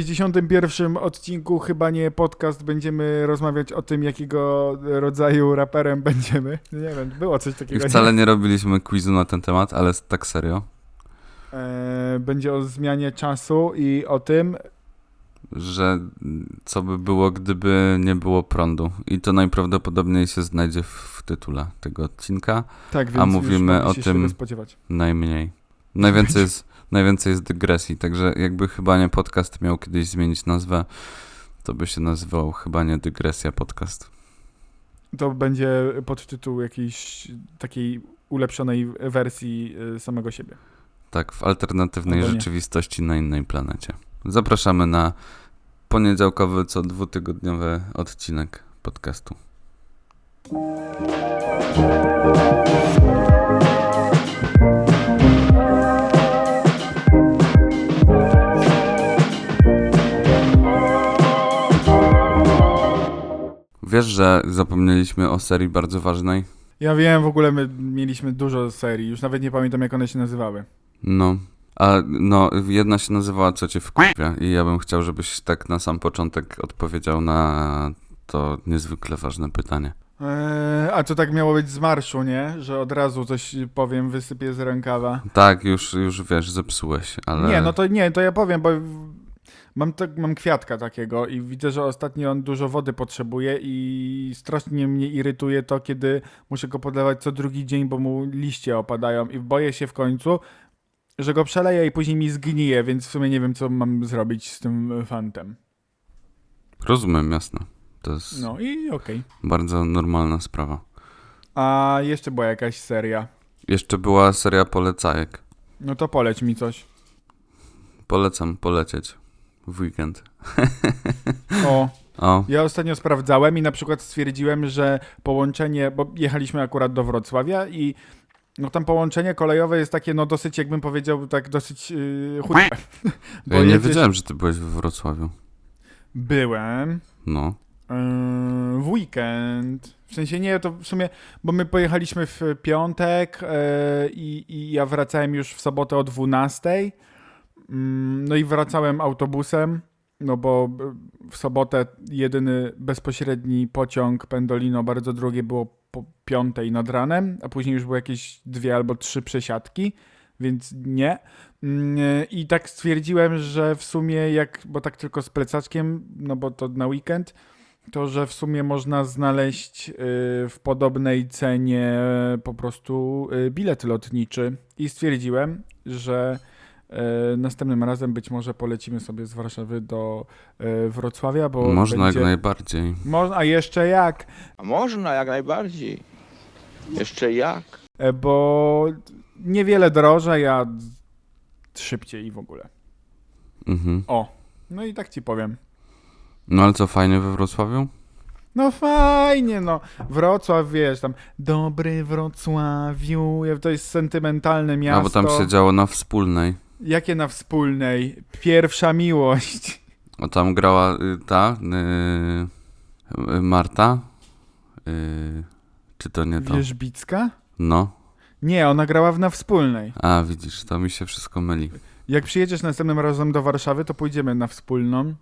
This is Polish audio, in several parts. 61. odcinku Chyba nie podcast będziemy rozmawiać o tym, jakiego rodzaju raperem będziemy. Nie wiem, było coś takiego. I wcale nie robiliśmy quizu na ten temat, ale tak serio. Będzie o zmianie czasu i o tym, że co by było, gdyby nie było prądu. I to najprawdopodobniej się znajdzie w tytule tego odcinka. Tak, więc a mówimy o tym najmniej. Najwięcej jest dygresji, także jakby Chyba nie podcast miał kiedyś zmienić nazwę, to by się nazywał Chyba nie dygresja podcast. To będzie podtytuł jakiejś takiej ulepszonej wersji samego siebie. Tak, w alternatywnej rzeczywistości na innej planecie. Zapraszamy na poniedziałkowy, co dwutygodniowy odcinek podcastu. Wiesz, że zapomnieliśmy o serii bardzo ważnej? Ja wiem, w ogóle my mieliśmy dużo serii, już nawet nie pamiętam, jak one się nazywały. No, a no, jedna się nazywała Co cię wkurwia i ja bym chciał, żebyś tak na sam początek odpowiedział na to niezwykle ważne pytanie. A to tak miało być z marszu, nie? Że od razu coś powiem, wysypię z rękawa. Tak, już wiesz, zepsułeś, ale... Nie, to ja powiem, bo... Mam kwiatka takiego i widzę, że ostatnio on dużo wody potrzebuje i strasznie mnie irytuje to, kiedy muszę go podlewać co drugi dzień, bo mu liście opadają i boję się w końcu, że go przeleję i później mi zgnije, więc w sumie nie wiem, co mam zrobić z tym fantem. Rozumiem, jasne. To jest bardzo normalna sprawa. A jeszcze była jakaś seria. Jeszcze była seria polecajek. No to poleć mi coś. Polecam polecieć. W weekend. Ja ostatnio sprawdzałem i na przykład stwierdziłem, że połączenie, bo jechaliśmy akurat do Wrocławia i no tam połączenie kolejowe jest takie no dosyć, jakbym powiedział, tak dosyć chudne. Ja nie wiedziałem, że ty byłeś we Wrocławiu. Byłem. No. W weekend. W sensie nie, to w sumie, bo my pojechaliśmy w piątek i ja wracałem już w sobotę o 12:00. No i wracałem autobusem, no bo w sobotę jedyny bezpośredni pociąg Pendolino bardzo drogie było po 5:00 nad ranem, a później już były jakieś 2 albo 3 przesiadki, więc nie. I tak stwierdziłem, że w sumie bo tak tylko z plecaczkiem, no bo to na weekend, to że w sumie można znaleźć w podobnej cenie po prostu bilet lotniczy i stwierdziłem, że... następnym razem być może polecimy sobie z Warszawy do Wrocławia, bo można jak najbardziej. Można, jeszcze jak. A można jak najbardziej. Jeszcze jak. Bo niewiele drożej, a szybciej w ogóle. Mhm. No i tak ci powiem. No ale co, fajnie we Wrocławiu? No fajnie, no. Wrocław, wiesz, tam dobry Wrocławiu, to jest sentymentalne miasto. A bo tam się działo Na wspólnej. Jakie Na wspólnej? Pierwsza miłość. O, tam grała ta Marta? Czy to nie to? Wierzbicka? No. Nie, ona grała w Na wspólnej. A widzisz, to mi się wszystko myli. Jak przyjedziesz następnym razem do Warszawy, to pójdziemy na wspólną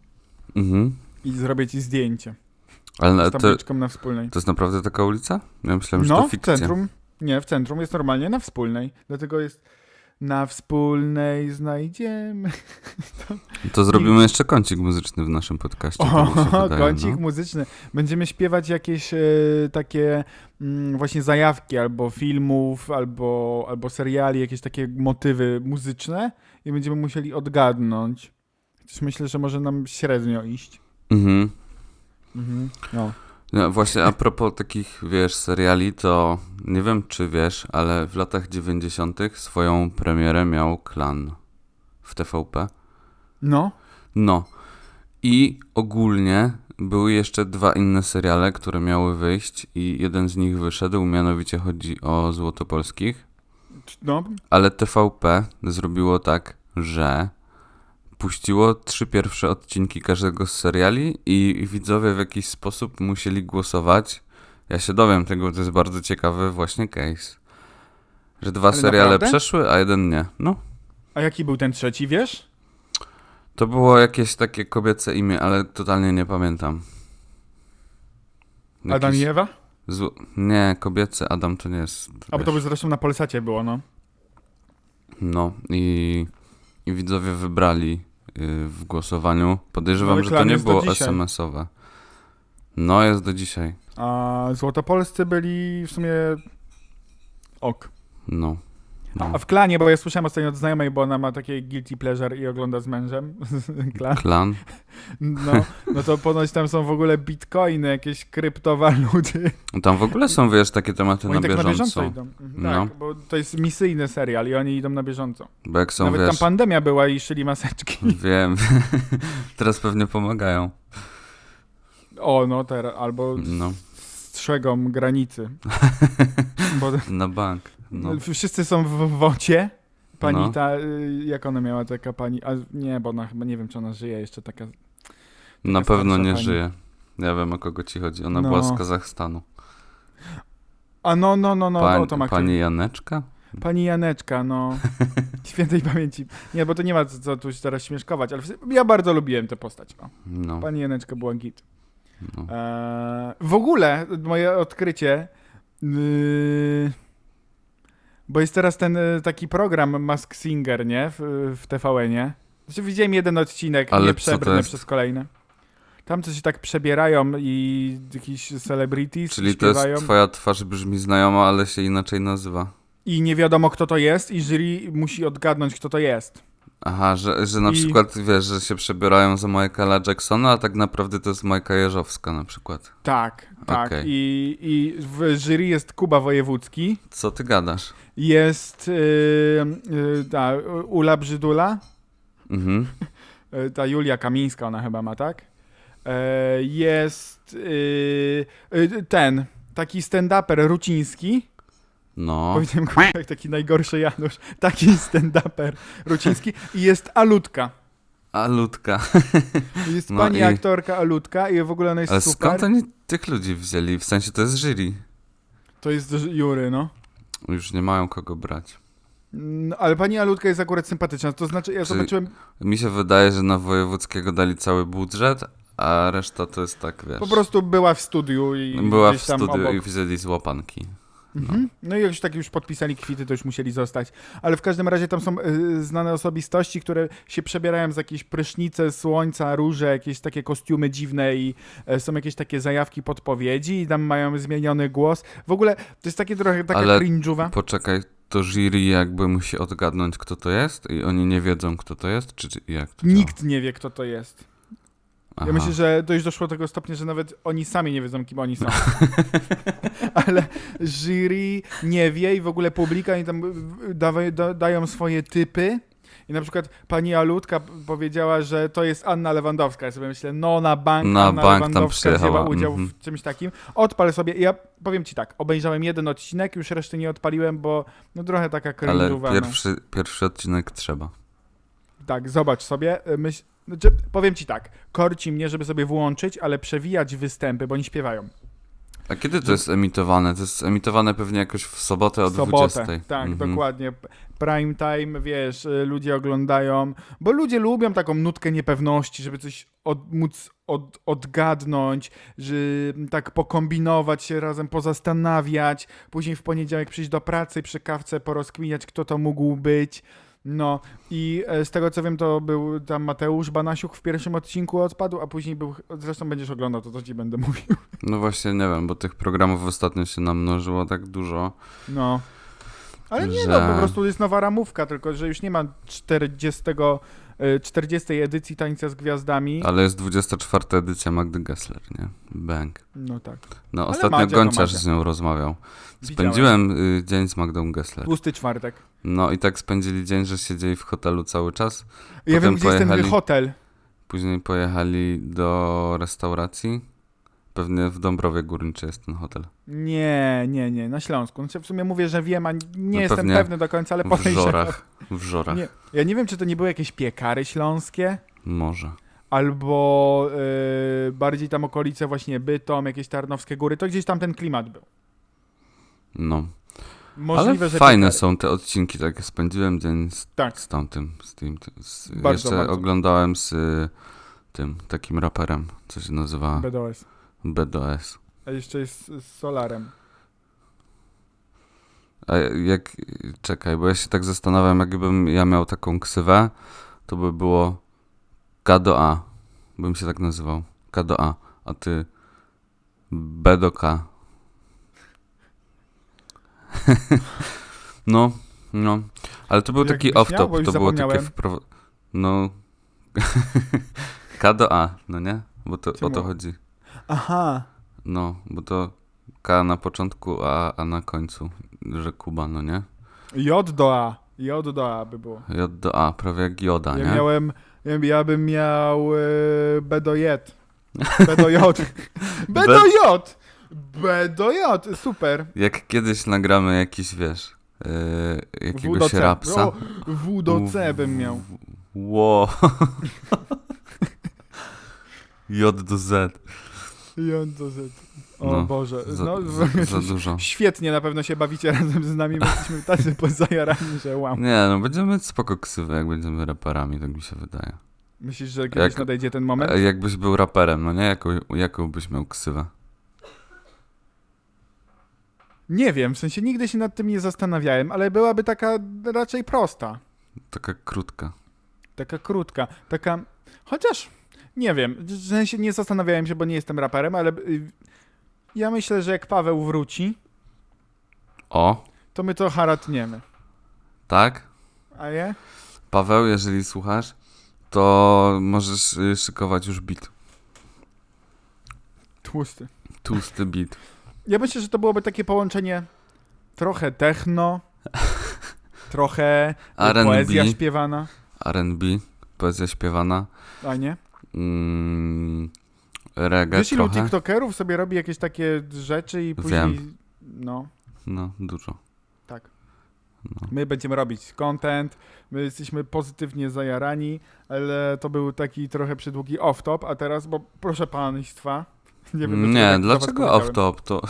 i zrobię ci zdjęcie. Ale z Na wspólnej. To jest naprawdę taka ulica? Ja myślałem, że to fikcja. W centrum jest normalnie Na wspólnej. Dlatego jest Na wspólnej znajdziemy. To zrobimy jeszcze kącik muzyczny w naszym podcaście. Kącik muzyczny. Będziemy śpiewać jakieś takie właśnie zajawki albo filmów, albo seriali, jakieś takie motywy muzyczne i będziemy musieli odgadnąć. Chociaż myślę, że może nam średnio iść. No, właśnie a propos takich, wiesz, seriali, to nie wiem, czy wiesz, ale w latach 90. swoją premierę miał Klan w TVP. No. I ogólnie były jeszcze 2 inne seriale, które miały wyjść i jeden z nich wyszedł, mianowicie chodzi o Złotopolskich. No. Ale TVP zrobiło tak, że... puściło 3 pierwsze odcinki każdego z seriali i widzowie w jakiś sposób musieli głosować. Ja się dowiem tego, to jest bardzo ciekawy właśnie case. Że 2 seriale przeszły, a jeden nie. No. A jaki był ten trzeci, wiesz? To było jakieś takie kobiece imię, ale totalnie nie pamiętam. Jakiś... Adam i Ewa? Nie, kobiece, Adam to nie jest. To a bo to by zresztą na Polsacie było, no. No i widzowie wybrali w głosowaniu. Podejrzewam, no że to nie było SMS-owe. No, jest do dzisiaj. A Złotopolscy byli w sumie ok. No. No. A w Klanie, bo ja słyszałem ostatnio od znajomej, bo ona ma takie guilty pleasure i ogląda z mężem Klan. No to ponoć tam są w ogóle bitcoiny, jakieś kryptowaluty. Tam w ogóle są, wiesz, takie tematy na bieżąco. Na bieżąco idą. No. Tak, bo to jest misyjny serial i oni idą na bieżąco. Bo jak są, nawet wiesz, tam pandemia była i szyli maseczki. Wiem, teraz pewnie pomagają. O, no teraz, albo no. Strzegą granicy. Bo... Na bank. No. Wszyscy są w wocie. Pani no. Ta, jak ona miała taka pani, a nie, bo ona chyba, nie wiem, czy ona żyje jeszcze taka na pewno nie pani. Żyje. Ja wiem, o kogo ci chodzi. Ona no. była z Kazachstanu. A no, to ma Pani Janeczka? Pani Janeczka, no. Świętej pamięci. Nie, bo to nie ma co tu się teraz śmieszkować, ale ja bardzo lubiłem tę postać. No. No. Pani Janeczka była git. No. W ogóle moje odkrycie... Bo jest teraz ten taki program Mask Singer, nie? W TVN-ie. Znaczy, widziałem jeden odcinek, ale nie przebrnę przez kolejne. Tam coś się tak przebierają i jakiś celebrities czyli śpiewają. To jest twoja twarz brzmi znajoma, ale się inaczej nazywa. I nie wiadomo, kto to jest i jury musi odgadnąć, kto to jest. Aha, że na przykład wiesz, że się przebierają za Michaela Jacksona, a tak naprawdę to jest Majka Jeżowska na przykład. Tak. Okay. I w jury jest Kuba Wojewódzki. Co ty gadasz? Jest ta Ula Brzydula, mhm. Ta Julia Kamińska, ona chyba ma, tak? Jest ten, taki stand-uper Ruciński. No. Powiedziałem, jak taki najgorszy Janusz. Taki stand-uper Ruciński. I jest Alutka. Jest pani aktorka Alutka i w ogóle ona jest ale super. Ale skąd oni tych ludzi wzięli? W sensie to jest jury. To jest jury, no. Już nie mają kogo brać. No, ale pani Alutka jest akurat sympatyczna. To znaczy, ja zobaczyłem... Mi się wydaje, że na Wojewódzkiego dali cały budżet, a reszta to jest tak, wiesz... Po prostu była w studiu i była gdzieś tam w studiu obok. I wzięli z łapanki. No. No i już tak już podpisali kwity, to już musieli zostać. Ale w każdym razie tam są znane osobistości, które się przebierają za jakieś prysznice, słońca, róże, jakieś takie kostiumy dziwne i są jakieś takie zajawki podpowiedzi i tam mają zmieniony głos. W ogóle to jest takie trochę taka cringe'owa. Poczekaj, to jury jakby musi odgadnąć, kto to jest i oni nie wiedzą, kto to jest? Czy jak to nikt nie wie, kto to jest. Aha. Ja myślę, że to już doszło do tego stopnia, że nawet oni sami nie wiedzą, kim oni są. Ale jury nie wie i w ogóle publika i tam dają swoje typy. I na przykład pani Alutka powiedziała, że to jest Anna Lewandowska. Ja sobie myślę, no na bank Anna Lewandowska wzięła udział w czymś takim. Odpal sobie. Ja powiem ci tak, obejrzałem jeden odcinek, już reszty nie odpaliłem, bo no trochę taka cringe'owa. Ale pierwszy odcinek trzeba. Tak, zobacz sobie. Znaczy, powiem ci tak, korci mnie, żeby sobie włączyć, ale przewijać występy, bo oni śpiewają. A kiedy to jest emitowane? To jest emitowane pewnie jakoś w sobotę o 20:00. Tak, dokładnie. Prime time, wiesz, ludzie oglądają, bo ludzie lubią taką nutkę niepewności, żeby coś odgadnąć, że tak pokombinować się razem, pozastanawiać, później w poniedziałek przyjść do pracy, przy kawce porozkminiać, kto to mógł być. No i z tego co wiem, to był tam Mateusz Banasiuk w pierwszym odcinku odpadł, a później był, zresztą będziesz oglądał, to ci będę mówił. No właśnie, nie wiem, bo tych programów ostatnio się namnożyło tak dużo. No, ale nie, że... no po prostu jest nowa ramówka, tylko że już nie ma 40 edycji Tańca z Gwiazdami. Ale jest 24 edycja Magdy Gessler, nie? Bang. No tak. No ostatnio Madzia, Gonciarz z nią rozmawiał. Spędziłem dzień z Magdą Gessler. Tłusty czwartek. No i tak spędzili dzień, że siedzieli w hotelu cały czas. Potem ja wiem, gdzie jest ten hotel. Później pojechali do restauracji. Pewnie w Dąbrowie Górniczej jest ten hotel. Nie, na Śląsku. Znaczy w sumie mówię, że wiem, a nie jestem pewny do końca, ale podejrzewam. W Żorach. Nie, ja nie wiem, czy to nie były jakieś Piekary Śląskie. Może. Albo bardziej tam okolice właśnie Bytom, jakieś Tarnowskie Góry. To gdzieś tam ten klimat był. No. Możliwe, ale fajne że... są te odcinki, tak spędziłem dzień z tamtym, z tym, jeszcze bardzo oglądałem z tym takim raperem, co się nazywa BDOS. A jeszcze jest z Solarem. A jak, czekaj, bo ja się tak zastanawiam, jakbym ja miał taką ksywę, to by było KDA, bym się tak nazywał, KDA, a ty BDK. No, ale to był jak taki off-top, to było takie no, K do A, no nie? Bo to o to chodzi. Aha. No, bo to K na początku, a na końcu, że Kuba, no nie? J do A by było. J do A, prawie jak joda, nie? Ja bym miał B do J, super. Jak kiedyś nagramy jakiś, wiesz, jakiegoś rapsa. W do C bym miał. Wow. J do Z. O no, Boże. Za dużo. Świetnie, na pewno się bawicie razem z nami, bo jesteśmy tacy pozajarani, że łam. Nie, no będziemy spoko ksywy, jak będziemy raperami, tak mi się wydaje. Myślisz, że kiedyś nadejdzie ten moment? Jakbyś był raperem, no nie? Jaką byś miał ksywę? Nie wiem, w sensie nigdy się nad tym nie zastanawiałem, ale byłaby taka raczej prosta. Taka krótka. Taka, chociaż nie wiem, w sensie nie zastanawiałem się, bo nie jestem raperem, ale ja myślę, że jak Paweł wróci, to my to haratniemy. Tak? A je? Paweł, jeżeli słuchasz, to możesz szykować już beat. Tłusty beat. Ja myślę, że to byłoby takie połączenie trochę techno, trochę R&B, poezja śpiewana. A nie? Reggae. Wiesz, ilu tiktokerów sobie robi jakieś takie rzeczy i później... Wiem. No, dużo. Tak. No. My będziemy robić content, my jesteśmy pozytywnie zajarani, ale to był taki trochę przydługi off-top, a teraz, bo proszę państwa... Nie, dlaczego off-top?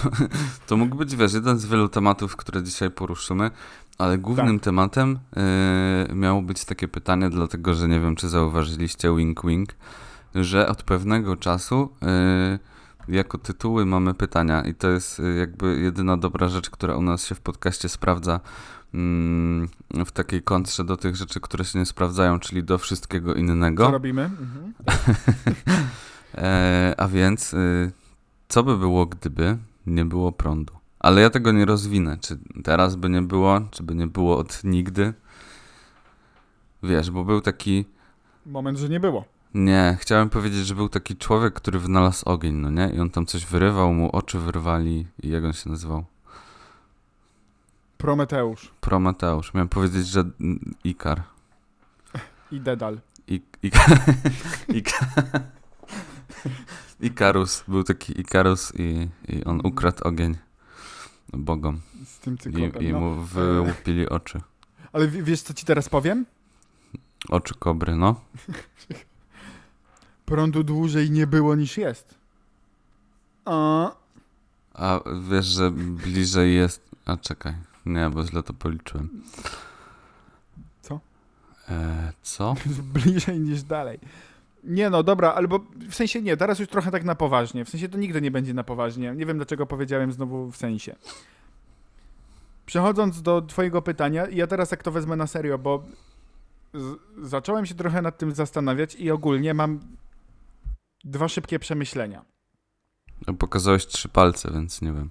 To mógł być, wiesz, jeden z wielu tematów, które dzisiaj poruszymy, ale głównym tematem miało być takie pytanie, dlatego że nie wiem, czy zauważyliście, wink wink, że od pewnego czasu jako tytuły mamy pytania i to jest jakby jedyna dobra rzecz, która u nas się w podcaście sprawdza w takiej kontrze do tych rzeczy, które się nie sprawdzają, czyli do wszystkiego innego. Co robimy? Mhm. A więc, co by było, gdyby nie było prądu? Ale ja tego nie rozwinę. Czy teraz by nie było, czy by nie było od nigdy? Wiesz, bo był taki... Moment, że nie było. Nie, chciałem powiedzieć, że był taki człowiek, który wynalazł ogień, no nie? I on tam coś wyrywał, mu oczy wyrwali. I jak on się nazywał? Prometeusz. Miałem powiedzieć, że Ikar. I Dedal. Ikarus. Był taki Ikarus i on ukradł ogień bogom. Z tym cyklopem. I mu wyłupili oczy. Ale wiesz, co ci teraz powiem? Oczy kobry, no. Prądu dłużej nie było niż jest. A wiesz, że bliżej jest... A czekaj. Nie, bo źle to policzyłem. Co? Co? Bliżej niż dalej. Nie no, dobra, albo w sensie nie, teraz już trochę tak na poważnie. W sensie to nigdy nie będzie na poważnie. Nie wiem, dlaczego powiedziałem znowu w sensie. Przechodząc do twojego pytania, ja teraz jak to wezmę na serio, bo zacząłem się trochę nad tym zastanawiać i ogólnie mam 2 szybkie przemyślenia. Pokazałeś 3 palce, więc nie wiem.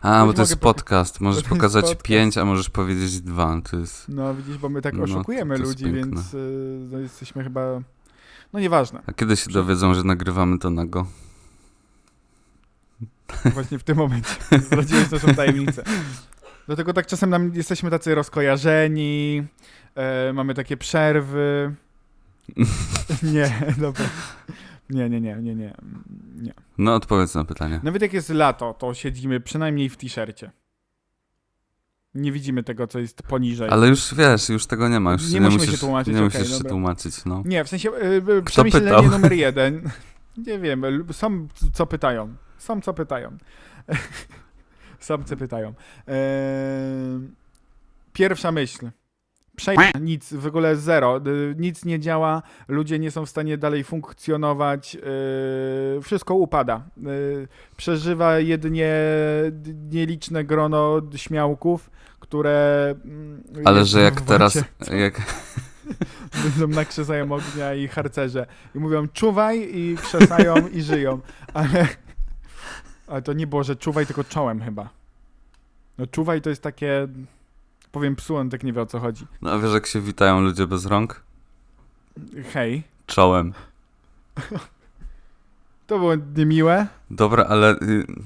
A, bo to jest podcast. Możesz pokazać podcast. 5, a możesz powiedzieć 2. To jest... No widzisz, bo my tak oszukujemy ludzi, piękne. Więc jesteśmy chyba... No nieważne. A kiedy się dowiedzą, że nagrywamy to nago? Właśnie w tym momencie. Zdradziłeś naszą tajemnicę. Dlatego tak czasem jesteśmy tacy rozkojarzeni, mamy takie przerwy. Nie, dobra. Nie. No odpowiedz na pytanie. Nawet jak jest lato, to siedzimy przynajmniej w t-shircie. Nie widzimy tego, co jest poniżej. Ale już wiesz, już tego nie ma. Już nie musimy się tłumaczyć. Nie musisz się tłumaczyć, no. Nie, w sensie przemyślenie pytał? Numer 1. Nie wiem, są co pytają. Samce pytają. Pierwsza myśl. Nic, w ogóle zero. Nic nie działa, ludzie nie są w stanie dalej funkcjonować. Wszystko upada. Przeżywa jedynie nieliczne grono śmiałków, które... Ale że jak teraz... nakrzesają ognia i harcerze. I mówią czuwaj i krzesają i żyją. Ale to nie było, że czuwaj, tylko czołem chyba. No czuwaj to jest takie... Powiem psu, on tak nie wie o co chodzi. No a wiesz jak się witają ludzie bez rąk? Hej. Czołem. To było niemiłe. Dobra, ale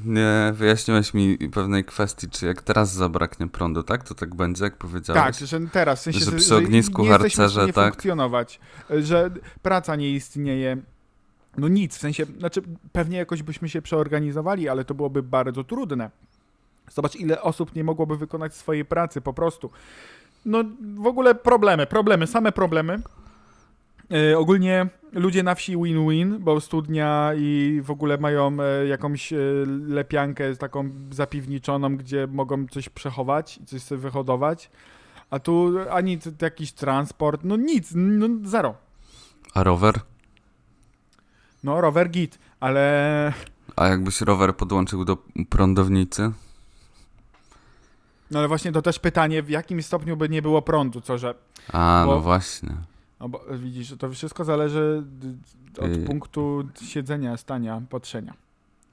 nie wyjaśniłeś mi pewnej kwestii, czy jak teraz zabraknie prądu, tak? To tak będzie, jak powiedziałeś? Tak, że teraz, w sensie, że przy ognisku że harcerze, nie tak? funkcjonować, że praca nie istnieje. No nic, w sensie, znaczy pewnie jakoś byśmy się przeorganizowali, ale to byłoby bardzo trudne. Zobacz, ile osób nie mogłoby wykonać swojej pracy po prostu. No w ogóle problemy, same problemy. Ogólnie ludzie na wsi win-win, bo studnia i w ogóle mają jakąś lepiankę taką zapiwniczoną, gdzie mogą coś przechować i coś sobie wyhodować. A tu ani jakiś transport, no nic, no zero. A rower? No rower git, ale... A jakbyś rower podłączył do prądownicy? No ale właśnie to też pytanie, w jakim stopniu by nie było prądu, co że... A, bo, no właśnie. No bo widzisz, to wszystko zależy od punktu siedzenia, stania, patrzenia.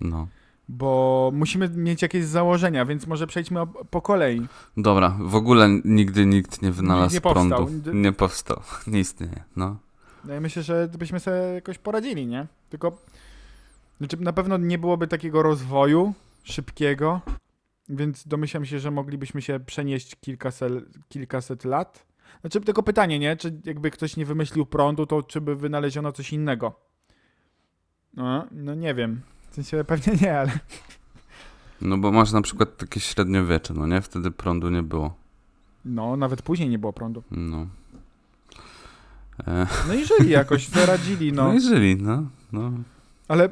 No. Bo musimy mieć jakieś założenia, więc może przejdźmy po kolei. Dobra, w ogóle nigdy nikt nie wynalazł prądu. Nie powstał, nie istnieje, no. No ja myślę, że byśmy sobie jakoś poradzili, nie? Tylko znaczy, na pewno nie byłoby takiego rozwoju szybkiego. Więc domyślam się, że moglibyśmy się przenieść kilkaset lat. Znaczy tylko pytanie, nie? Czy jakby ktoś nie wymyślił prądu, to czy by wynaleziono coś innego? No nie wiem. W sensie pewnie nie, ale... No bo masz na przykład takie średniowiecze, no nie? Wtedy prądu nie było. No, nawet później nie było prądu. No. No i żyli jakoś, zaradzili, no. No i żyli, no. Ale...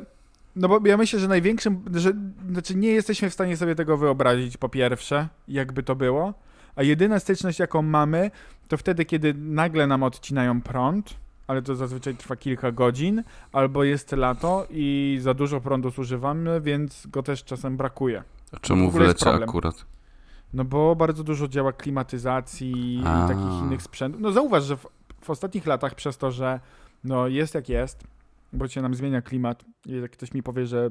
No bo ja myślę, że znaczy nie jesteśmy w stanie sobie tego wyobrazić po pierwsze, jakby to było, a jedyna styczność jaką mamy, to wtedy kiedy nagle nam odcinają prąd, ale to zazwyczaj trwa kilka godzin, albo jest lato i za dużo prądu zużywamy, więc go też czasem brakuje. A czemu w lecie akurat? No bo bardzo dużo działa klimatyzacji i takich innych sprzętów. No zauważ, że w ostatnich latach przez to, że no jest jak jest, bo się nam zmienia klimat i jak ktoś mi powie, że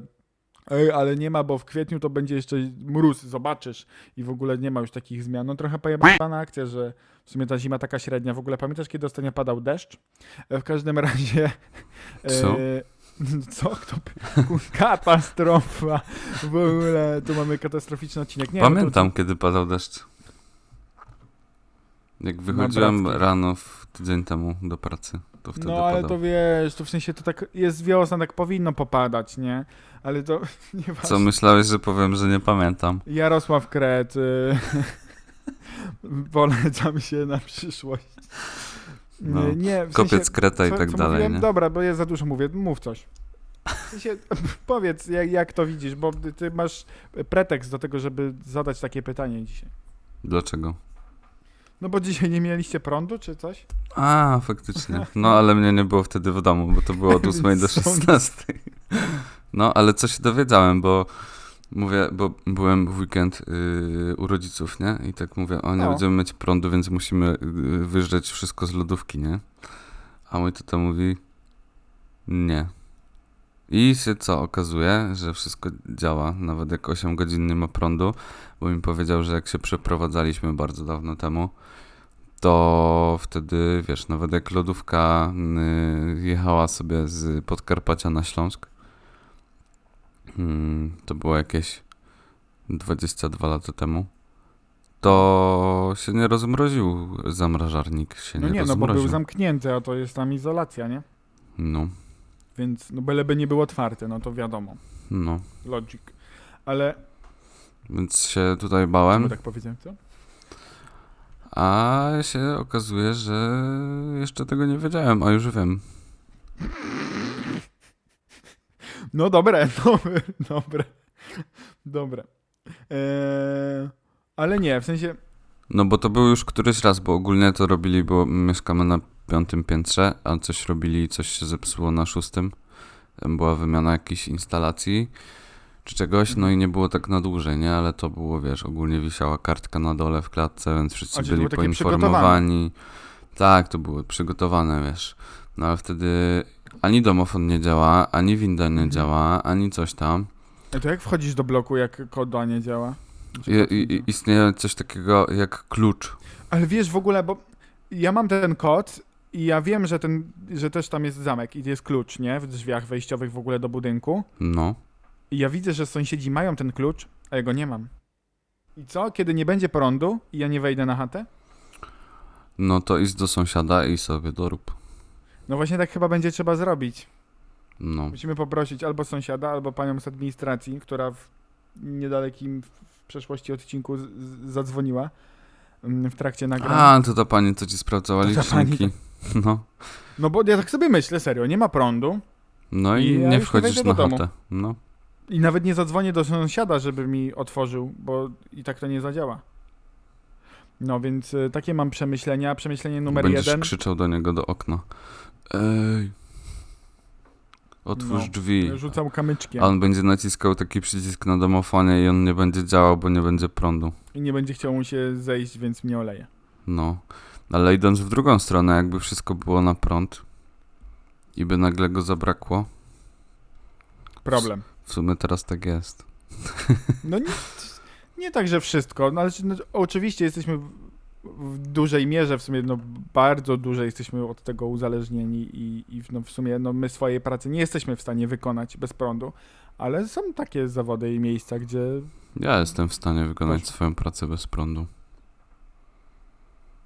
ale nie ma, bo w kwietniu to będzie jeszcze mróz, zobaczysz i w ogóle nie ma już takich zmian. No trochę pojebana akcja, że w sumie ta zima taka średnia. W ogóle pamiętasz, kiedy ostatnio padał deszcz? W każdym razie... Co? Kto? Katastrofa. W ogóle tu mamy katastroficzny odcinek. Nie, pamiętam, kiedy padał deszcz. Jak wychodziłem rano w tydzień temu do pracy, to wtedy padał. No ale to wiesz, to w sensie to tak jest wiosna, tak powinno popadać, nie? Ale to nieważne. Co myślałeś, że powiem, że nie pamiętam? Jarosław Kret. Polecam się na przyszłość. No, nie, w sensie, kopiec Kreta i tak co dalej, mówiłem? Nie? Dobra, bo ja za dużo mówię, mów coś. W sensie, powiedz, jak to widzisz, bo ty masz pretekst do tego, żeby zadać takie pytanie dzisiaj. Dlaczego? No bo dzisiaj nie mieliście prądu, czy coś? A, faktycznie. No, ale mnie nie było wtedy w domu, bo to było od 8 do 16. No, ale co się dowiedziałem, bo byłem w weekend u rodziców, nie? I tak mówię, nie będziemy mieć prądu, więc musimy wyżreć wszystko z lodówki, nie? A mój tata mówi, nie. I się co okazuje, że wszystko działa, nawet jak 8 godzin nie ma prądu, bo mi powiedział, że jak się przeprowadzaliśmy bardzo dawno temu, to wtedy, wiesz, nawet jak lodówka jechała sobie z Podkarpacia na Śląsk, to było jakieś 22 lata temu, to się nie rozmroził, zamrażarnik się nie rozmroził. No bo był zamknięty, a to jest tam izolacja, nie? No. Więc no byleby nie był otwarty, no to wiadomo. No. Logic. Ale... Więc się tutaj bałem. Tak powiedziałem, co? A się okazuje, że jeszcze tego nie wiedziałem, a już wiem. No dobre. Ale nie, w sensie... No bo to był już któryś raz, bo ogólnie to robili, bo mieszkamy na 5. piętrze, a coś robili i coś się zepsuło na 6. Była wymiana jakiejś instalacji czy czegoś, no i nie było tak na dłużej, nie? Ale to było, wiesz, ogólnie wisiała kartka na dole w klatce, więc wszyscy byli poinformowani. Tak, to było przygotowane, wiesz. No ale wtedy ani domofon nie działa, ani winda nie działa, ani coś tam. A to jak wchodzisz do bloku, jak koda nie działa? Istnieje coś takiego jak klucz. Ale wiesz, w ogóle, bo ja mam ten kod i ja wiem, że też tam jest zamek i jest klucz, nie? W drzwiach wejściowych w ogóle do budynku. No. I ja widzę, że sąsiedzi mają ten klucz, a ja go nie mam. I co? Kiedy nie będzie prądu i ja nie wejdę na chatę? No to idź do sąsiada i sobie dorób. No właśnie tak chyba będzie trzeba zrobić. No. Musimy poprosić albo sąsiada, albo panią z administracji, która w niedalekim w przeszłości odcinku zadzwoniła w trakcie nagrania. A, to ta pani, co ci sprawdzała liczniki. No. No bo ja tak sobie myślę, serio, nie ma prądu. No i nie wchodzisz na chatę. No. I nawet nie zadzwonię do sąsiada, żeby mi otworzył, bo i tak to nie zadziała. No więc takie mam przemyślenia. Przemyślenie numer 1. Będziesz krzyczał do niego do okna. Ej, otwórz drzwi. Rzucał kamyczkiem. A on będzie naciskał taki przycisk na domofonie i on nie będzie działał, bo nie będzie prądu. I nie będzie chciał mu się zejść, więc mnie oleje. No, ale idąc w drugą stronę, jakby wszystko było na prąd i by nagle go zabrakło. Problem. W sumie teraz tak jest. No nie tak, że wszystko, no ale oczywiście jesteśmy w dużej mierze, w sumie bardzo dużej jesteśmy od tego uzależnieni i w sumie my swojej pracy nie jesteśmy w stanie wykonać bez prądu, ale są takie zawody i miejsca, gdzie... Ja jestem w stanie wykonać swoją pracę bez prądu.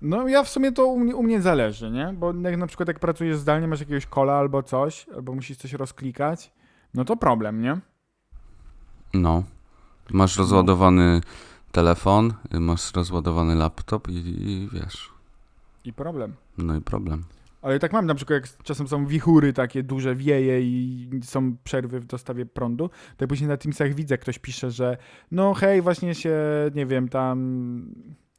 No ja w sumie to u mnie zależy, nie? Bo jak na przykład jak pracujesz zdalnie, masz jakiegoś kola albo coś, albo musisz coś rozklikać, no to problem, nie? No. Masz rozładowany telefon, masz rozładowany laptop i wiesz. I problem. No i problem. Ale tak mam, na przykład jak czasem są wichury takie duże, wieje i są przerwy w dostawie prądu, to ja później na Teamsach widzę, ktoś pisze, że no hej, właśnie się, nie wiem, tam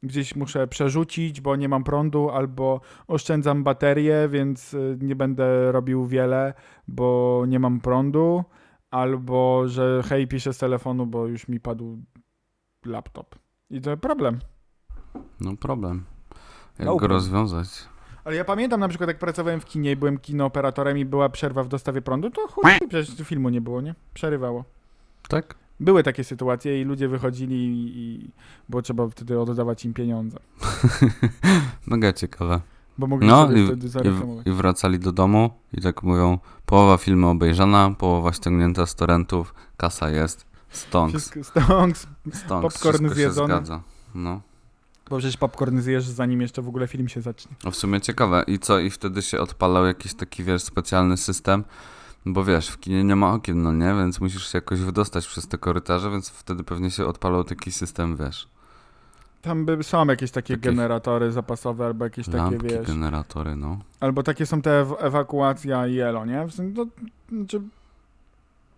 gdzieś muszę przerzucić, bo nie mam prądu, albo oszczędzam baterię, więc nie będę robił wiele, bo nie mam prądu. Albo, że hej, piszę z telefonu, bo już mi padł laptop. I to problem. No problem. Jak go rozwiązać? Ale ja pamiętam na przykład, jak pracowałem w kinie i byłem kinooperatorem i była przerwa w dostawie prądu, to chuj, przecież filmu nie było, nie? Przerywało. Tak? Były takie sytuacje i ludzie wychodzili, bo trzeba wtedy oddawać im pieniądze. Mega ciekawe. Bo mogli sobie wtedy zareklamować. I wracali do domu i tak mówią, połowa filmu obejrzana, połowa ściągnięta z torrentów, kasa jest, stonks, popcorn zjedzone. Się zgadza. No. Bo przecież popcorn zjesz, zanim jeszcze w ogóle film się zacznie. No w sumie ciekawe. I co? I wtedy się odpalał jakiś taki, wiesz, specjalny system, bo wiesz, w kinie nie ma okien, no nie? Więc musisz się jakoś wydostać przez te korytarze, więc wtedy pewnie się odpalał taki system, wiesz. Tam są jakieś takie generatory zapasowe, albo jakieś lampki, takie, wiesz... generatory, no. Albo takie są te ewakuacja i elo, nie?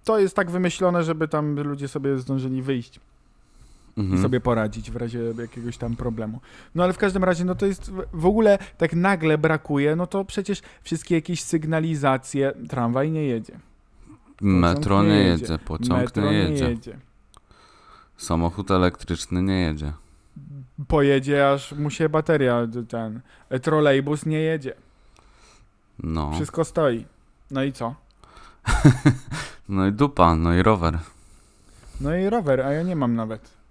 To jest tak wymyślone, żeby tam ludzie sobie zdążyli wyjść i sobie poradzić w razie jakiegoś tam problemu. No ale w każdym razie, no to jest... W ogóle tak nagle brakuje, no to przecież wszystkie jakieś sygnalizacje... Tramwaj nie jedzie. Metro nie jedzie, pociąg nie jedzie. Samochód elektryczny nie jedzie. Pojedzie, aż mu się bateria, ten trolejbus nie jedzie. No. Wszystko stoi. No i co? No i dupa, no i rower. No i rower, a ja nie mam nawet.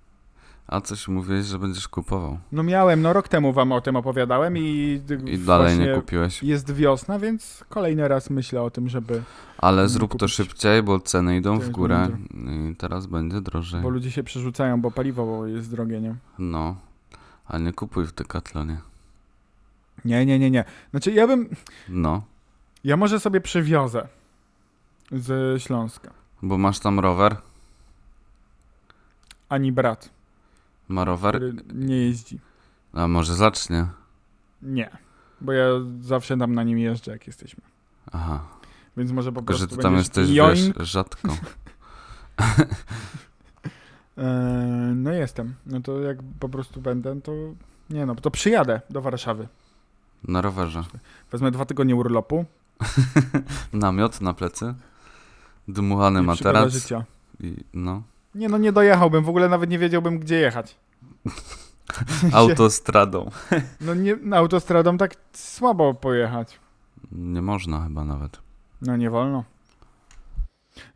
A coś mówiłeś, że będziesz kupował. No miałem, rok temu wam o tym opowiadałem i dalej nie kupiłeś. Jest wiosna, więc kolejny raz myślę o tym, żeby... Ale zrób to szybciej, bo ceny idą w górę i teraz będzie drożej. Bo ludzie się przerzucają, bo paliwo jest drogie, nie? No, ale nie kupuj w Decathlonie. Nie. Znaczy ja bym... No. Ja może sobie przywiozę z Śląska. Bo masz tam rower? Ani brat. Ma rower? Nie jeździ. A może zacznie? Nie, bo ja zawsze tam na nim jeżdżę, jak jesteśmy. Aha. Więc może po prostu że ty tam jesteś, wiesz, rzadko. No jestem. No to jak po prostu będę, to nie no, to przyjadę do Warszawy. Na rowerze. Wezmę 2 tygodnie urlopu. Namiot na plecy. Dmuchany materac. Życia. I, no. Nie no, nie dojechałbym. W ogóle nawet nie wiedziałbym, gdzie jechać. Autostradą. No nie, autostradą tak słabo pojechać. Nie można chyba nawet. No nie wolno.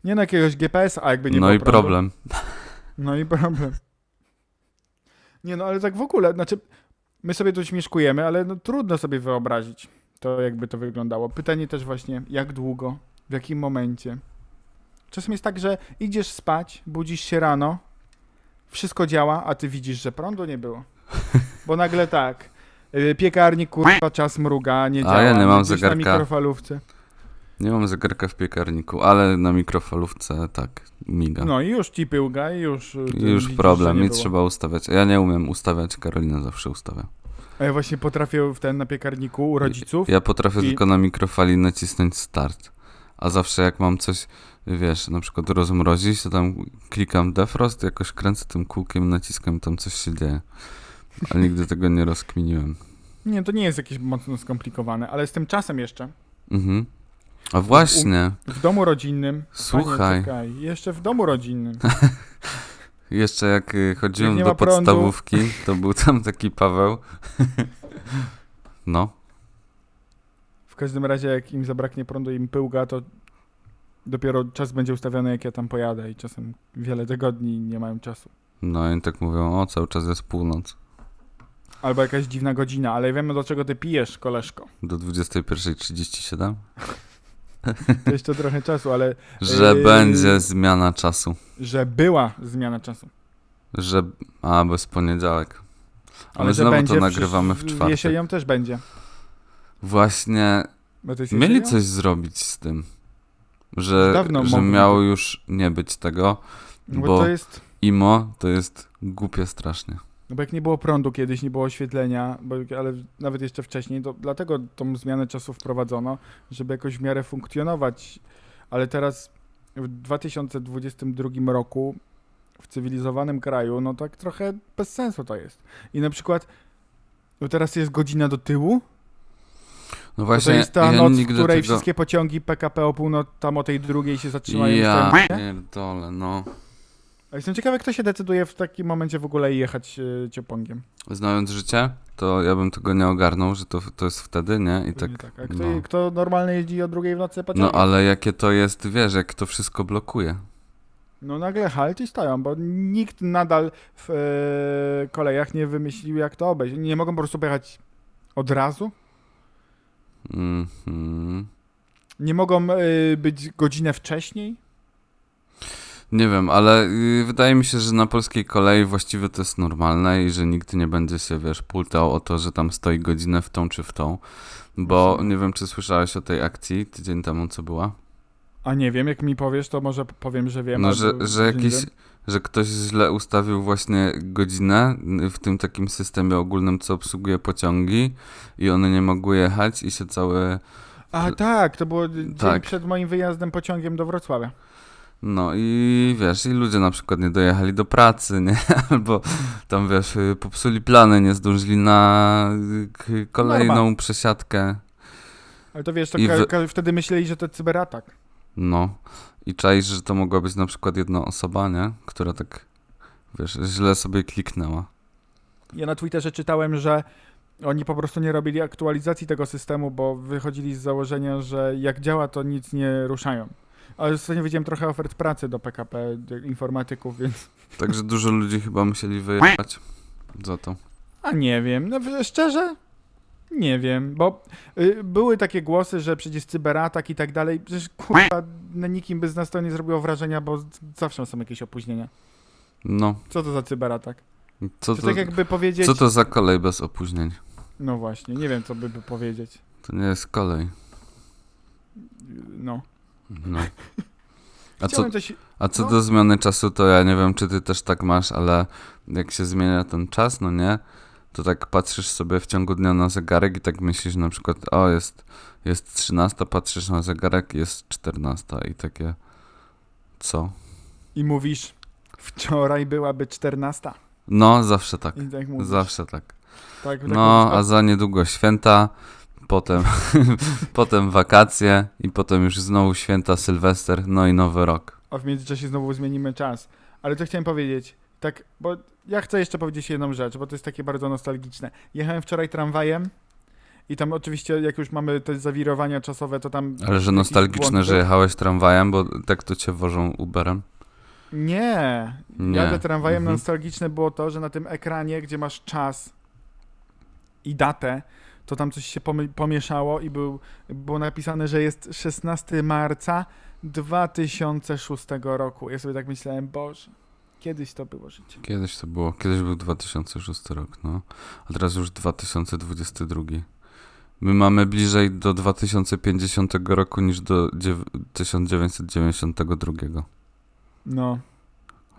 Nie na jakiegoś GPS-a, jakby nie było. No i problem. No i problem. Nie no, ale tak w ogóle, znaczy my sobie tu śmieszkujemy, ale no trudno sobie wyobrazić to, jakby to wyglądało. Pytanie też właśnie, jak długo, w jakim momencie. Czasem jest tak, że idziesz spać, budzisz się rano, wszystko działa, a ty widzisz, że prądu nie było. Bo nagle tak, piekarnik, kurwa, czas mruga, nie działa. A ja nie mam zegarka. Na mikrofalówce. Nie mam zegarka w piekarniku, ale na mikrofalówce tak, miga. No i już ci pyłga i już... Już problem, nie trzeba ustawiać. Ja nie umiem ustawiać, Karolina zawsze ustawia. A ja właśnie potrafię w ten na piekarniku u rodziców. Ja potrafię tylko na mikrofali nacisnąć start. A zawsze jak mam coś, wiesz, na przykład rozmrozić, to tam klikam defrost, jakoś kręcę tym kółkiem, naciskam, tam coś się dzieje. Ale nigdy tego nie rozkminiłem. Nie, to nie jest jakieś mocno skomplikowane, ale z tym czasem jeszcze. Mhm. A właśnie. W domu rodzinnym. Słuchaj. Czekaj, jeszcze w domu rodzinnym. Jeszcze jak chodziłem do podstawówki, to był tam taki Paweł. No. W każdym razie jak im zabraknie prądu i im pyłga, to dopiero czas będzie ustawiony, jak ja tam pojadę i czasem wiele tygodni nie mają czasu. No i tak mówią, o, cały czas jest północ. Albo jakaś dziwna godzina, ale wiemy, do czego ty pijesz, koleżko. Do 21:37? To jeszcze trochę czasu, ale... Że będzie zmiana czasu. Że była zmiana czasu. Że... A, bez poniedziałek. Ale znowu będzie, to nagrywamy w czwartek. Jesienią też będzie. Właśnie... Mieli coś zrobić z tym. Że miało już nie być tego, bo to jest... IMO to jest głupie strasznie. No bo jak nie było prądu kiedyś, nie było oświetlenia, ale nawet jeszcze wcześniej, to dlatego tą zmianę czasu wprowadzono, żeby jakoś w miarę funkcjonować. Ale teraz w 2022 roku w cywilizowanym kraju, no tak trochę bez sensu to jest. I na przykład no teraz jest godzina do tyłu. No właśnie, to jest ta noc, w której tego... wszystkie pociągi PKP o północ, tam o tej drugiej się zatrzymają. Ja pierdolę, no. A jestem ciekawy, kto się decyduje w takim momencie w ogóle jechać ciopągiem. Znając życie, to ja bym tego nie ogarnął, że to jest wtedy, nie? I tak, tak. A kto normalnie jeździ o 2:00 w nocy pociągiem? No ale jakie to jest, wiesz, jak to wszystko blokuje. No nagle halci stają, bo nikt nadal w kolejach nie wymyślił, jak to obejść. Nie mogą po prostu pojechać od razu? Mhm. Nie mogą być godzinę wcześniej? Nie wiem, ale wydaje mi się, że na polskiej kolei właściwie to jest normalne i że nikt nie będzie się, wiesz, pultał o to, że tam stoi godzinę w tą czy w tą, bo nie wiem, czy słyszałeś o tej akcji tydzień temu, co była? A nie wiem, jak mi powiesz, to może powiem, że wiem. No, że ktoś źle ustawił właśnie godzinę w tym takim systemie ogólnym, co obsługuje pociągi i one nie mogły jechać i się całe... A tak, to było dzień przed moim wyjazdem pociągiem do Wrocławia. No i wiesz, i ludzie na przykład nie dojechali do pracy, nie? Albo tam, wiesz, popsuli plany, nie zdążyli na kolejną przesiadkę. Ale to wiesz, to wtedy myśleli, że to cyberatak. No i czaisz, że to mogła być na przykład jedna osoba, nie? Która tak, wiesz, źle sobie kliknęła. Ja na Twitterze czytałem, że oni po prostu nie robili aktualizacji tego systemu, bo wychodzili z założenia, że jak działa, to nic nie ruszają. Ale w nie wiedziałem trochę ofert pracy do PKP, informatyków, więc... Także dużo ludzi chyba musieli wyjechać za to. A nie wiem, no szczerze? Nie wiem, bo były takie głosy, że przecież cyberatak i tak dalej, przecież kurwa, na nikim by z nas to nie zrobiło wrażenia, bo zawsze są jakieś opóźnienia. No. Co to za cyberatak? Tak jakby powiedzieć... Co to za kolej bez opóźnień? No właśnie, nie wiem, co by powiedzieć. To nie jest kolej. No. No. A co do zmiany czasu, to ja nie wiem, czy ty też tak masz, ale jak się zmienia ten czas, no nie, to tak patrzysz sobie w ciągu dnia na zegarek i tak myślisz na przykład, o, jest 13, patrzysz na zegarek, jest 14 i takie, co? I mówisz, Wczoraj byłaby 14. No, zawsze tak. I tak mówisz. Zawsze tak. Tak, tak no, a za niedługo święta, potem, potem wakacje i potem już znowu święta, Sylwester, no i Nowy Rok. A w międzyczasie znowu zmienimy czas. Ale to chciałem powiedzieć, tak, bo ja chcę jeszcze powiedzieć jedną rzecz, bo to jest takie bardzo nostalgiczne. Jechałem wczoraj tramwajem i tam oczywiście, jak już mamy te zawirowania czasowe, to tam... Ale że nostalgiczne, błąd, że jechałeś tramwajem, bo tak to cię wożą Uberem? Nie. Jadę tramwajem, nostalgiczne było to, że na tym ekranie, gdzie masz czas i datę, to tam coś się pomieszało i było napisane, że jest 16 marca 2006 roku. Ja sobie tak myślałem, Boże, kiedyś to było życie. Kiedyś to było, kiedyś był 2006 rok, no. A teraz już 2022. My mamy bliżej do 2050 roku niż do 1992. No.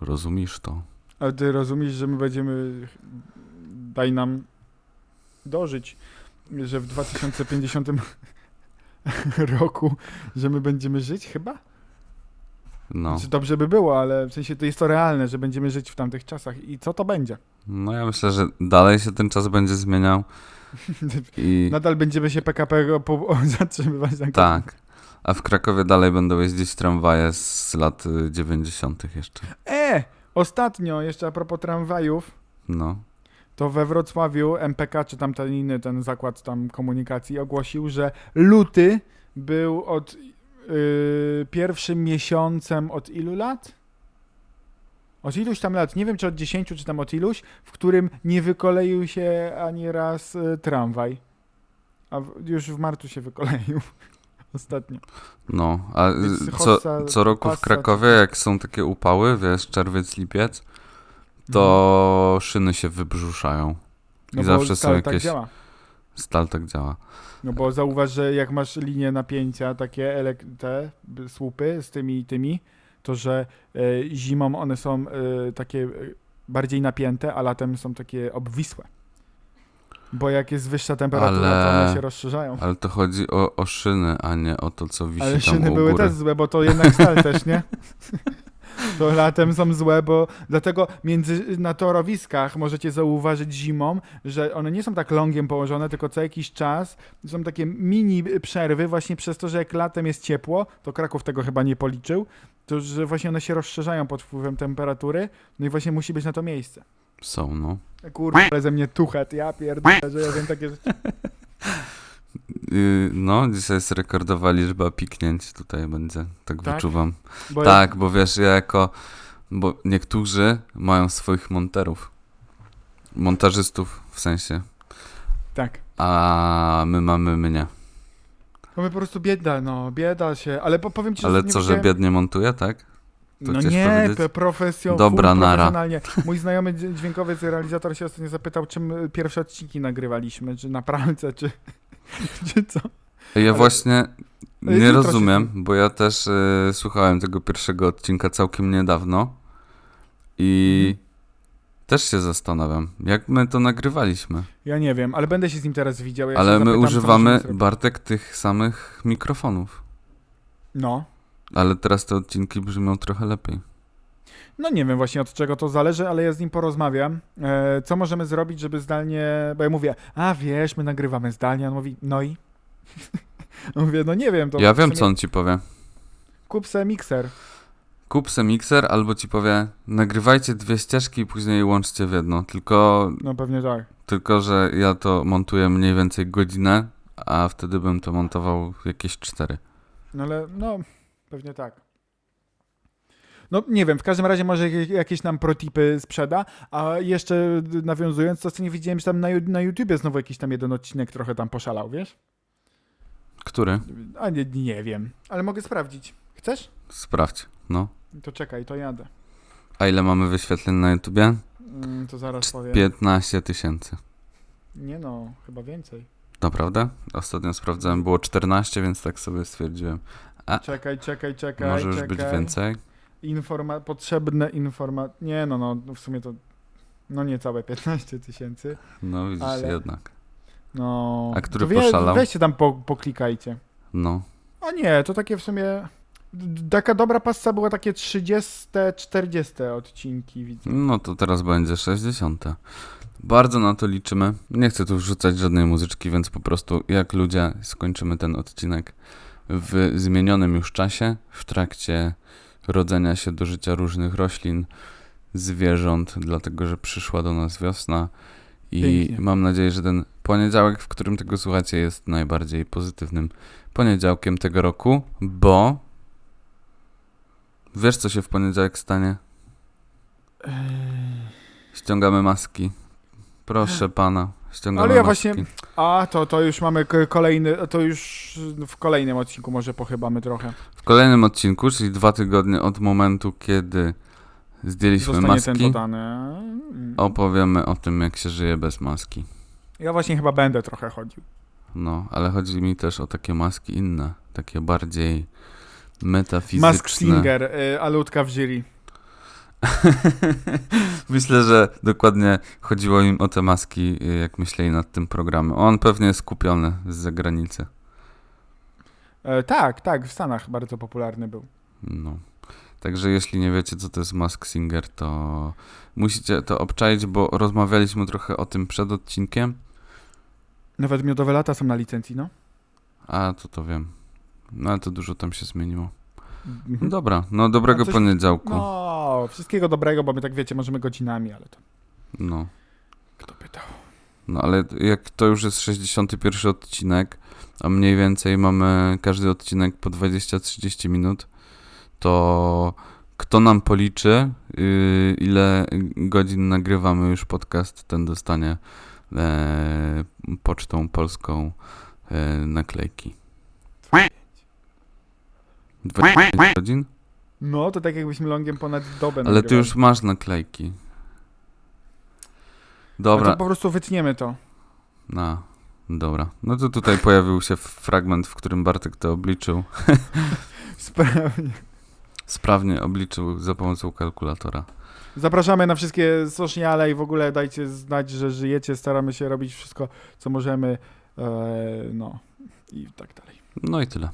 Rozumiesz to. Ale ty rozumiesz, że my będziemy, daj nam dożyć, że w 2050 roku, że my będziemy żyć chyba? No. Znaczy, dobrze by było, ale w sensie to jest to realne, że będziemy żyć w tamtych czasach i co to będzie? No ja myślę, że dalej się ten czas będzie zmieniał. I... Nadal będziemy się PKP zatrzymywać. Na tak. A w Krakowie dalej będą jeździć tramwaje z lat 90. jeszcze. Ostatnio, jeszcze a propos tramwajów, no. To we Wrocławiu MPK, czy tam ten inny, ten zakład tam komunikacji ogłosił, że luty był od pierwszym miesiącem od ilu lat? Od iluś tam lat, nie wiem czy od 10, czy tam od iluś, w którym nie wykoleił się ani raz tramwaj. A już w marcu się wykoleił. Ostatnio. No, a co roku w Krakowie, jak są takie upały, wiesz, czerwiec, lipiec, to szyny się wybrzuszają. I no zawsze są jakieś... Stal tak działa. No bo zauważ, że jak masz linie napięcia, takie te słupy z tymi, to że zimą one są takie bardziej napięte, a latem są takie obwisłe. Bo jak jest wyższa temperatura, to one się rozszerzają. Ale to chodzi o szyny, a nie o to, co wisi tam u góry. Ale szyny były też złe, bo to jednak stal też, nie? To latem są złe, bo dlatego na torowiskach możecie zauważyć zimą, że one nie są tak longiem położone, tylko co jakiś czas są takie mini przerwy właśnie przez to, że jak latem jest ciepło, to Kraków tego chyba nie policzył, to że właśnie one się rozszerzają pod wpływem temperatury, no i właśnie musi być na to miejsce. Są, no. Kurwa, ale ze mnie tuchet, ja pierdolę, że ja wiem takie rzeczy. No, dzisiaj jest rekordowa liczba piknięć tutaj będzie, tak? Wyczuwam. Bo wiesz, bo niektórzy mają swoich montażystów w sensie. Tak. A my mamy mnie. Mamy po prostu bieda się, ale powiem ci, ale co, że biednie montuje, tak? To no nie, profesjonalnie. Mój znajomy dźwiękowiec i realizator się ostatnio zapytał, czym pierwsze odcinki nagrywaliśmy, czy na pralce, czy co. Ja właśnie nie rozumiem, bo ja też słuchałem tego pierwszego odcinka całkiem niedawno i też się zastanawiam, jak my to nagrywaliśmy. Ja nie wiem, ale będę się z nim teraz widział. Ja ale my zapytam, używamy, Bartek, tych samych mikrofonów. No. Ale teraz te odcinki brzmią trochę lepiej. No nie wiem właśnie od czego to zależy, ale ja z nim porozmawiam. Co możemy zrobić, żeby zdalnie... Bo ja mówię, a wiesz, my nagrywamy zdalnie. On mówi, no i? Mówię, no nie wiem. To ja wiem, co on ci powie. Kup se mikser, albo ci powie, nagrywajcie dwie ścieżki i później łączcie w jedno. Tylko... No pewnie tak. Tylko, że ja to montuję mniej więcej godzinę, a wtedy bym to montował jakieś 4. No ale, no... Pewnie tak. No nie wiem, w każdym razie może jakieś nam protipy sprzeda, a jeszcze nawiązując, to co nie widziałem, że tam na YouTubie znowu jakiś tam jeden odcinek trochę tam poszalał, wiesz? Który? A nie wiem, ale mogę sprawdzić. Chcesz? Sprawdź, no. To czekaj, to jadę. A ile mamy wyświetleń na YouTubie? To zaraz powiem. 15 000. Nie no, chyba więcej. Naprawdę? Ostatnio sprawdzałem, było 14, więc tak sobie stwierdziłem. A, czekaj. Może już być więcej? Potrzebne informacje. Nie, no, w sumie to no niecałe 15 000. No widzisz, ale... jednak. No, a który poszalał? Weźcie tam poklikajcie. No. A nie, to takie w sumie... Taka dobra passa była takie 30-40 odcinki, widzę. No to teraz będzie 60. Bardzo na to liczymy. Nie chcę tu wrzucać żadnej muzyczki, więc po prostu jak ludzie skończymy ten odcinek w zmienionym już czasie, w trakcie rodzenia się do życia różnych roślin, zwierząt, dlatego że przyszła do nas wiosna i pięknie. Mam nadzieję, że ten poniedziałek, w którym tego słuchacie, jest najbardziej pozytywnym poniedziałkiem tego roku, bo wiesz, co się w poniedziałek stanie? Ściągamy maski. Proszę pana, ściągamy maski. Ale ja maski. Właśnie... A, to już mamy kolejny... To już w kolejnym odcinku może pochybamy trochę. W kolejnym odcinku, czyli 2 tygodnie od momentu, kiedy zdjęliśmy zostanie maski, ten podany. Opowiemy o tym, jak się żyje bez maski. Ja właśnie chyba będę trochę chodził. No, ale chodzi mi też o takie maski inne, takie bardziej... metafizyczne. Mask Singer, Alutka w jury. Myślę, że dokładnie chodziło im o te maski, jak myśleli nad tym programem. On pewnie jest kupiony z zagranicy. Tak, w Stanach bardzo popularny był. No. Także jeśli nie wiecie, co to jest Mask Singer, to musicie to obczaić, bo rozmawialiśmy trochę o tym przed odcinkiem. Nawet miodowe lata są na licencji, no. A, to wiem. No ale to dużo tam się zmieniło. No dobra, no dobrego poniedziałku. No, wszystkiego dobrego, bo my tak wiecie, możemy godzinami, ale to... No. Kto pytał? No ale jak to już jest 61 odcinek, a mniej więcej mamy każdy odcinek po 20-30 minut, to kto nam policzy, ile godzin nagrywamy już podcast, ten dostanie pocztą polską naklejki. 25 godzin? No, to tak jakbyśmy longiem ponad dobę nagrywali. Ale ty już masz naklejki. Dobra. No to po prostu wytniemy to. No, dobra. No to tutaj pojawił się fragment, w którym Bartek to obliczył. Sprawnie obliczył za pomocą kalkulatora. Zapraszamy na wszystkie sociale i w ogóle dajcie znać, że żyjecie. Staramy się robić wszystko, co możemy. No i tak dalej. No i tyle.